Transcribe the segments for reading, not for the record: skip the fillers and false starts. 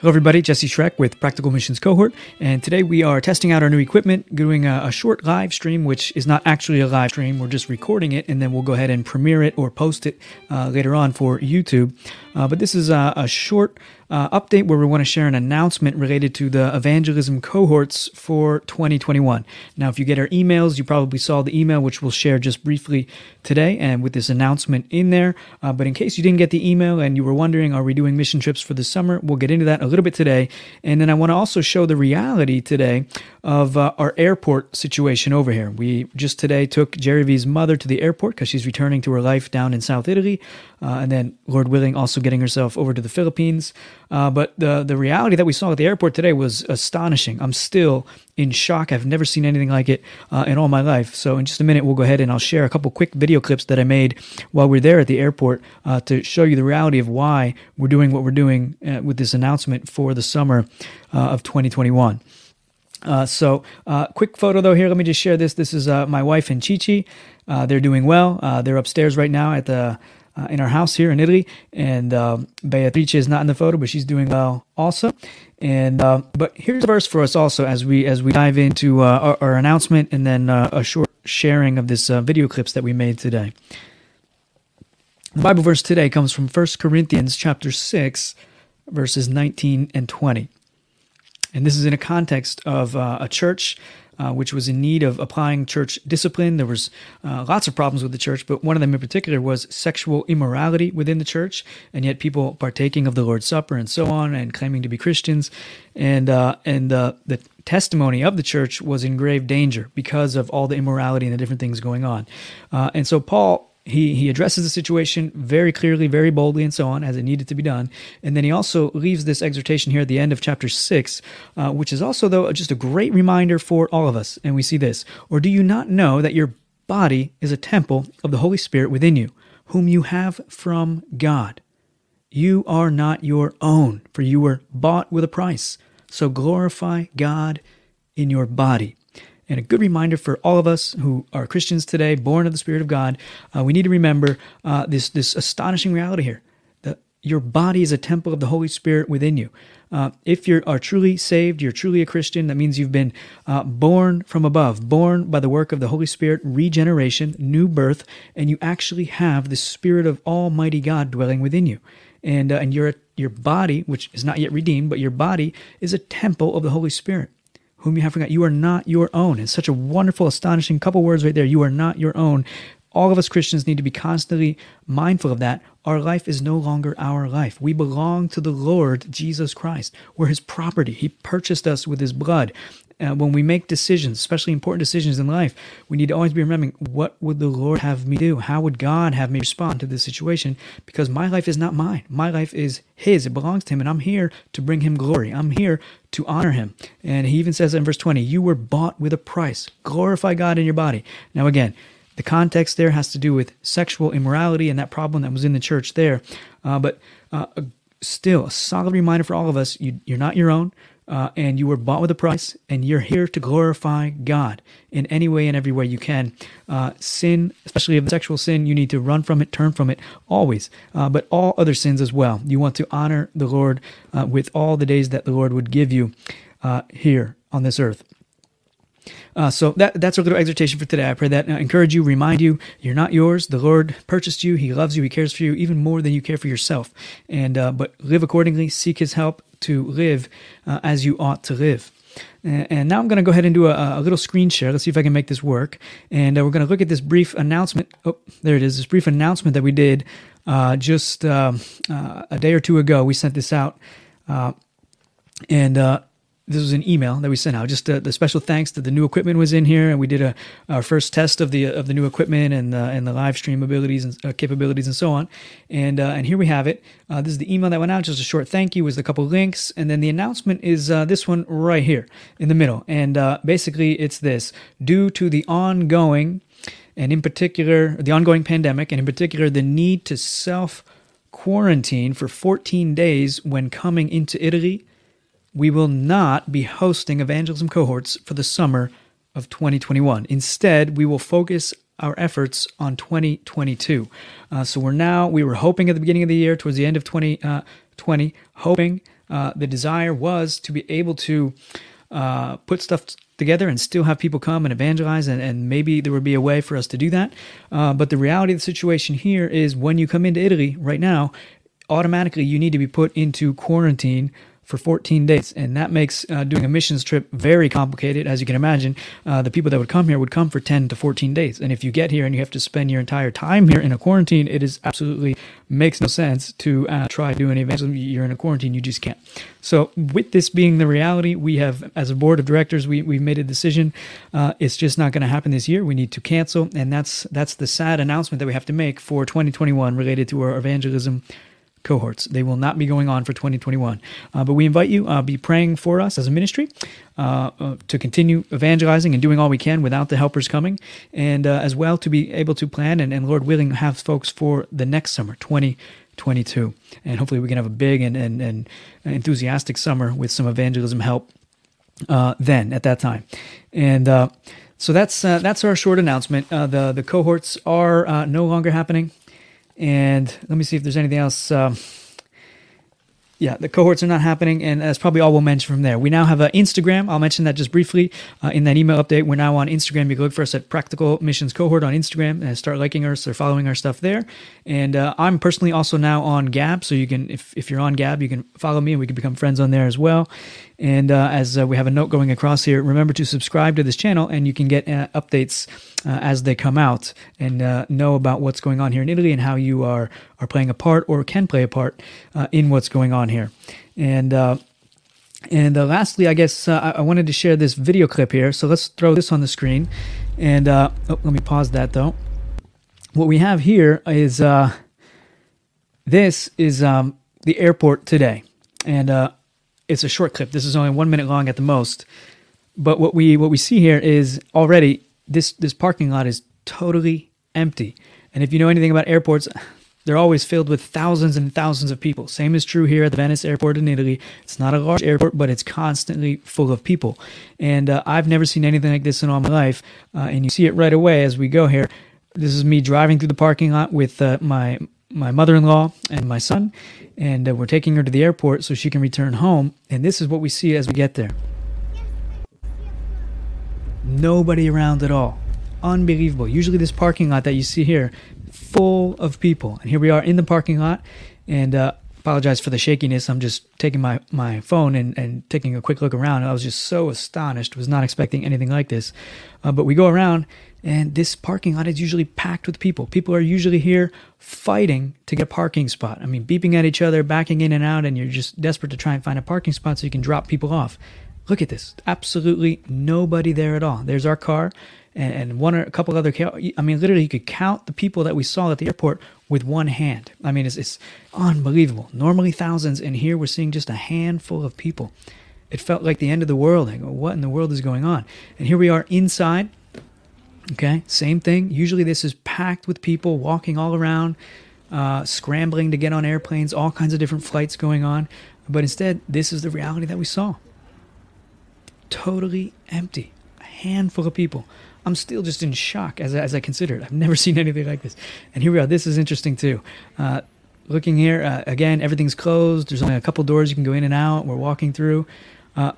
Hello everybody, Jesse Shrek with Practical Missions Cohort, and today we are testing out our new equipment, doing a short live stream, which is not actually a live stream, we're just recording it, and then we'll go ahead and premiere it or post it later on for YouTube. But this is a short update where we want to share an announcement related to the evangelism cohorts for 2021. Now, if you get our emails, you probably saw the email, which we'll share just briefly today and with this announcement in there. But in case you didn't get the email and you were wondering, are we doing mission trips for the summer? We'll get into that a little bit today. And then I want to also show the reality today of our airport situation over here. We just today took Jerry V's mother to the airport because she's returning to her life down in South Italy. And then, Lord willing, also getting herself over to the Philippines. But the reality that we saw at the airport today was astonishing. I'm still in shock. I've never seen anything like it in all my life. So in just a minute, we'll go ahead and I'll share a couple quick video clips that I made while we're there at the airport to show you the reality of why we're doing what we're doing with this announcement for the summer of 2021. Quick photo though here. Let me just share this. This is my wife and Chi Chi. They're doing well. They're upstairs right now at the in our house here in Italy, and Beatrice is not in the photo, but she's doing well also. And but here's a verse for us also as we dive into our announcement and then a short sharing of this video clips that we made today. The Bible verse today comes from 1 Corinthians chapter 6, verses 19 and 20. And this is in a context of a church which was in need of applying church discipline. There was lots of problems with the church, but one of them in particular was sexual immorality within the church, and yet people partaking of the Lord's Supper and so on, and claiming to be Christians. And the testimony of the church was in grave danger because of all the immorality and the different things going on. And so Paul, he addresses the situation very clearly, very boldly, and so on, as it needed to be done. And then he also leaves this exhortation here at the end of chapter 6, which is also, though, just a great reminder for all of us. And we see this: "Or do you not know that your body is a temple of the Holy Spirit within you, whom you have from God? You are not your own, for you were bought with a price. So glorify God in your body." And a good reminder for all of us who are Christians today, born of the Spirit of God, we need to remember this astonishing reality here, that your body is a temple of the Holy Spirit within you. If you are truly saved, you're truly a Christian, that means you've been born from above, born by the work of the Holy Spirit, regeneration, new birth, and you actually have the Spirit of Almighty God dwelling within you. And your body, which is not yet redeemed, but your body is a temple of the Holy Spirit, whom you have forgotten. You are not your own. It's such a wonderful, astonishing couple words right there. You are not your own. All of us Christians need to be constantly mindful of that. Our life is no longer our life. We belong to the Lord Jesus Christ. We're his property. He purchased us with his blood. When we make decisions, especially important decisions in life, we need to always be remembering, what would the Lord have me do? How would God have me respond to this situation? Because my life is not mine. My life is his. It belongs to him, and I'm here to bring him glory. I'm here to honor him. And he even says in verse 20, you were bought with a price. Glorify God in your body. Now again, the context there has to do with sexual immorality and that problem that was in the church there. Still, a solid reminder for all of us, you're not your own. And you were bought with a price, and you're here to glorify God in any way and every way you can. Sin, especially of sexual sin, you need to run from it, turn from it, always. But all other sins as well. You want to honor the Lord with all the days that the Lord would give you here on this earth. So that's our little exhortation for today. I pray that encourage you, remind you, you're not yours. The Lord purchased you. He loves you. He cares for you even more than you care for yourself. But live accordingly. Seek his help to live as you ought to live. And now I'm going to go ahead and do a little screen share. Let's see if I can make this work. And we're going to look at this brief announcement. Oh, there it is. This brief announcement that we did just a day or two ago. We sent this out. This was an email that we sent out. Just the special thanks that the new equipment was in here, and we did our first test of the new equipment and the live stream abilities and capabilities and so on. And here we have it. This is the email that went out. Just a short thank you with a couple links, and then the announcement is this one right here in the middle. And basically, it's this: due to the ongoing, and in particular, the ongoing pandemic, and in particular, the need to self-quarantine for 14 days when coming into Italy, we will not be hosting evangelism cohorts for the summer of 2021. Instead, we will focus our efforts on 2022. So we were hoping at the beginning of the year, towards the end of 2020, hoping the desire was to be able to put stuff together and still have people come and evangelize, and maybe there would be a way for us to do that. But the reality of the situation here is when you come into Italy right now, automatically you need to be put into quarantine for 14 days. And that makes doing a missions trip very complicated. As you can imagine, the people that would come here would come for 10 to 14 days. And if you get here and you have to spend your entire time here in a quarantine, it is absolutely makes no sense to try doing evangelism. You're in a quarantine, you just can't. So with this being the reality, we have, as a board of directors, we've made a decision. It's just not going to happen this year. We need to cancel. And that's the sad announcement that we have to make for 2021 related to our evangelism cohorts. They will not be going on for 2021. But we invite you, be praying for us as a ministry to continue evangelizing and doing all we can without the helpers coming, and as well to be able to plan and Lord willing, have folks for the next summer, 2022. And hopefully we can have a big and enthusiastic summer with some evangelism help then at that time. And so that's our short announcement. The cohorts are no longer happening. And let me see if there's anything else. Yeah, the cohorts are not happening, and that's probably all we'll mention from there. We now have Instagram. I'll mention that just briefly in that email update. We're now on Instagram. You can look for us at Practical Missions Cohort on Instagram and start liking us or following our stuff there. And I'm personally also now on Gab, so you can, if you're on Gab, you can follow me and we can become friends on there as well. And as we have a note going across here, remember to subscribe to this channel, and you can get updates as they come out and know about what's going on here in Italy and how you are playing a part or can play a part in what's going on here. And lastly, I guess I wanted to share this video clip here. So let's throw this on the screen. And let me pause that though. What we have here is this is the airport today, and it's a short clip. This is only 1 minute long at the most. But what we see here is already. This parking lot is totally empty. And if you know anything about airports, they're always filled with thousands and thousands of people. Same is true here at the Venice Airport in Italy. It's not a large airport, but it's constantly full of people. And I've never seen anything like this in all my life. And you see it right away as we go here. This is me driving through the parking lot with my mother-in-law and my son. And we're taking her to the airport so she can return home. And this is what we see as we get there. Nobody around at all. Unbelievable. Usually this parking lot that you see here, full of people. And here we are in the parking lot. And apologize for the shakiness. I'm just taking my phone and taking a quick look around. I was just so astonished. Was not expecting anything like this. But we go around, and this parking lot is usually packed with people. People are usually here fighting to get a parking spot. I mean, beeping at each other, backing in and out, and you're just desperate to try and find a parking spot so you can drop people off. Look at this. Absolutely nobody there at all. There's our car and one or a couple other cars. I mean, literally, you could count the people that we saw at the airport with one hand. I mean, it's unbelievable. Normally thousands, and here we're seeing just a handful of people. It felt like the end of the world. I go, what in the world is going on? And here we are inside. Okay, same thing. Usually this is packed with people walking all around, scrambling to get on airplanes, all kinds of different flights going on. But instead, this is the reality that we saw. Totally empty, a handful of people. I'm still just in shock as I consider it. I've never seen anything like this. And here we are. This is interesting too. Looking here, again, everything's closed. There's only a couple doors you can go in and out. We're walking through.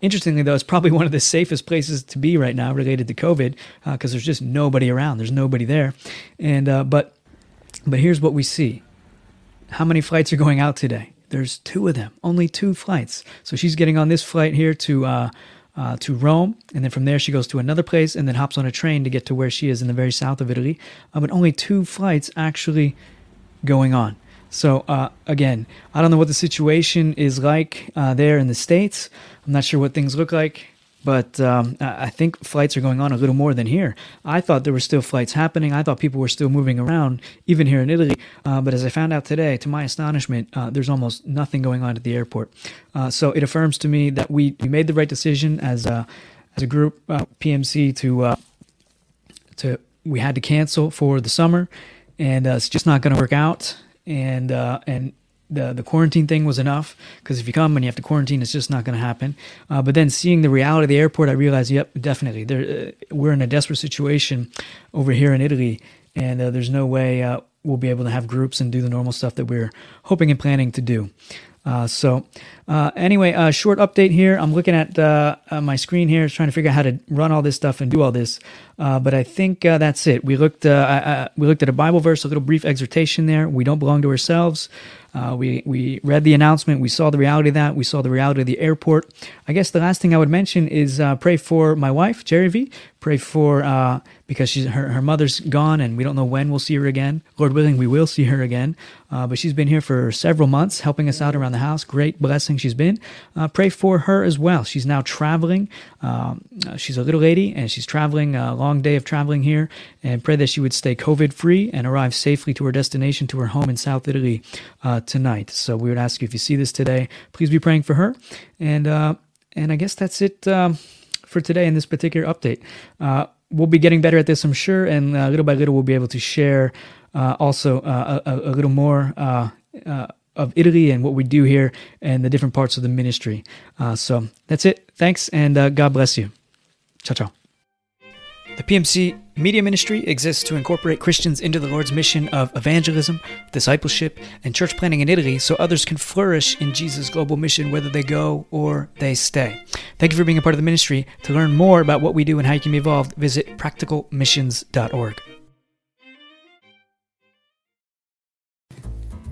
Interestingly, though, it's probably one of the safest places to be right now related to COVID because there's just nobody around. There's nobody there. And but here's what we see. How many flights are going out today? There's two of them, only two flights. So she's getting on this flight here to Rome, and then from there she goes to another place and then hops on a train to get to where she is in the very south of Italy. But only two flights actually going on. So again, I don't know what the situation is like there in the States. I'm not sure what things look like, but I think flights are going on a little more than here. I thought there were still flights happening. I thought people were still moving around, even here in Italy. But as I found out today, to my astonishment, there's almost nothing going on at the airport. So it affirms to me that we made the right decision as a group, PMC, to we had to cancel for the summer, and it's just not going to work out. And the quarantine thing was enough, because if you come and you have to quarantine, it's just not going to happen. But then seeing the reality of the airport, I realized, yep, definitely, we're in a desperate situation over here in Italy, and there's no way we'll be able to have groups and do the normal stuff that we're hoping and planning to do. Anyway, a short update here. I'm looking at my screen here, trying to figure out how to run all this stuff and do all this. But I think that's it. We looked at a Bible verse, a little brief exhortation there. We don't belong to ourselves. We read the announcement. We saw the reality of that. We saw the reality of the airport. I guess the last thing I would mention is pray for my wife, Jerry V. Pray for because her mother's gone, and we don't know when we'll see her again. Lord willing, we will see her again. But she's been here for several months, helping us out around the house. Great blessing she's been. Pray for her as well. She's now traveling. She's a little lady, and she's traveling a long day of traveling here. And pray that she would stay COVID-free and arrive safely to her destination, to her home in South Italy tonight. So we would ask you, if you see this today, please be praying for her. And I guess that's it for today in this particular update. We'll be getting better at this, I'm sure, and little by little we'll be able to share also a little more of Italy and what we do here and the different parts of the ministry. So that's it. Thanks, and God bless you. Ciao, ciao. The PMC Media Ministry exists to incorporate Christians into the Lord's mission of evangelism, discipleship, and church planting in Italy so others can flourish in Jesus' global mission whether they go or they stay. Thank you for being a part of the ministry. To learn more about what we do and how you can be involved, visit practicalmissions.org.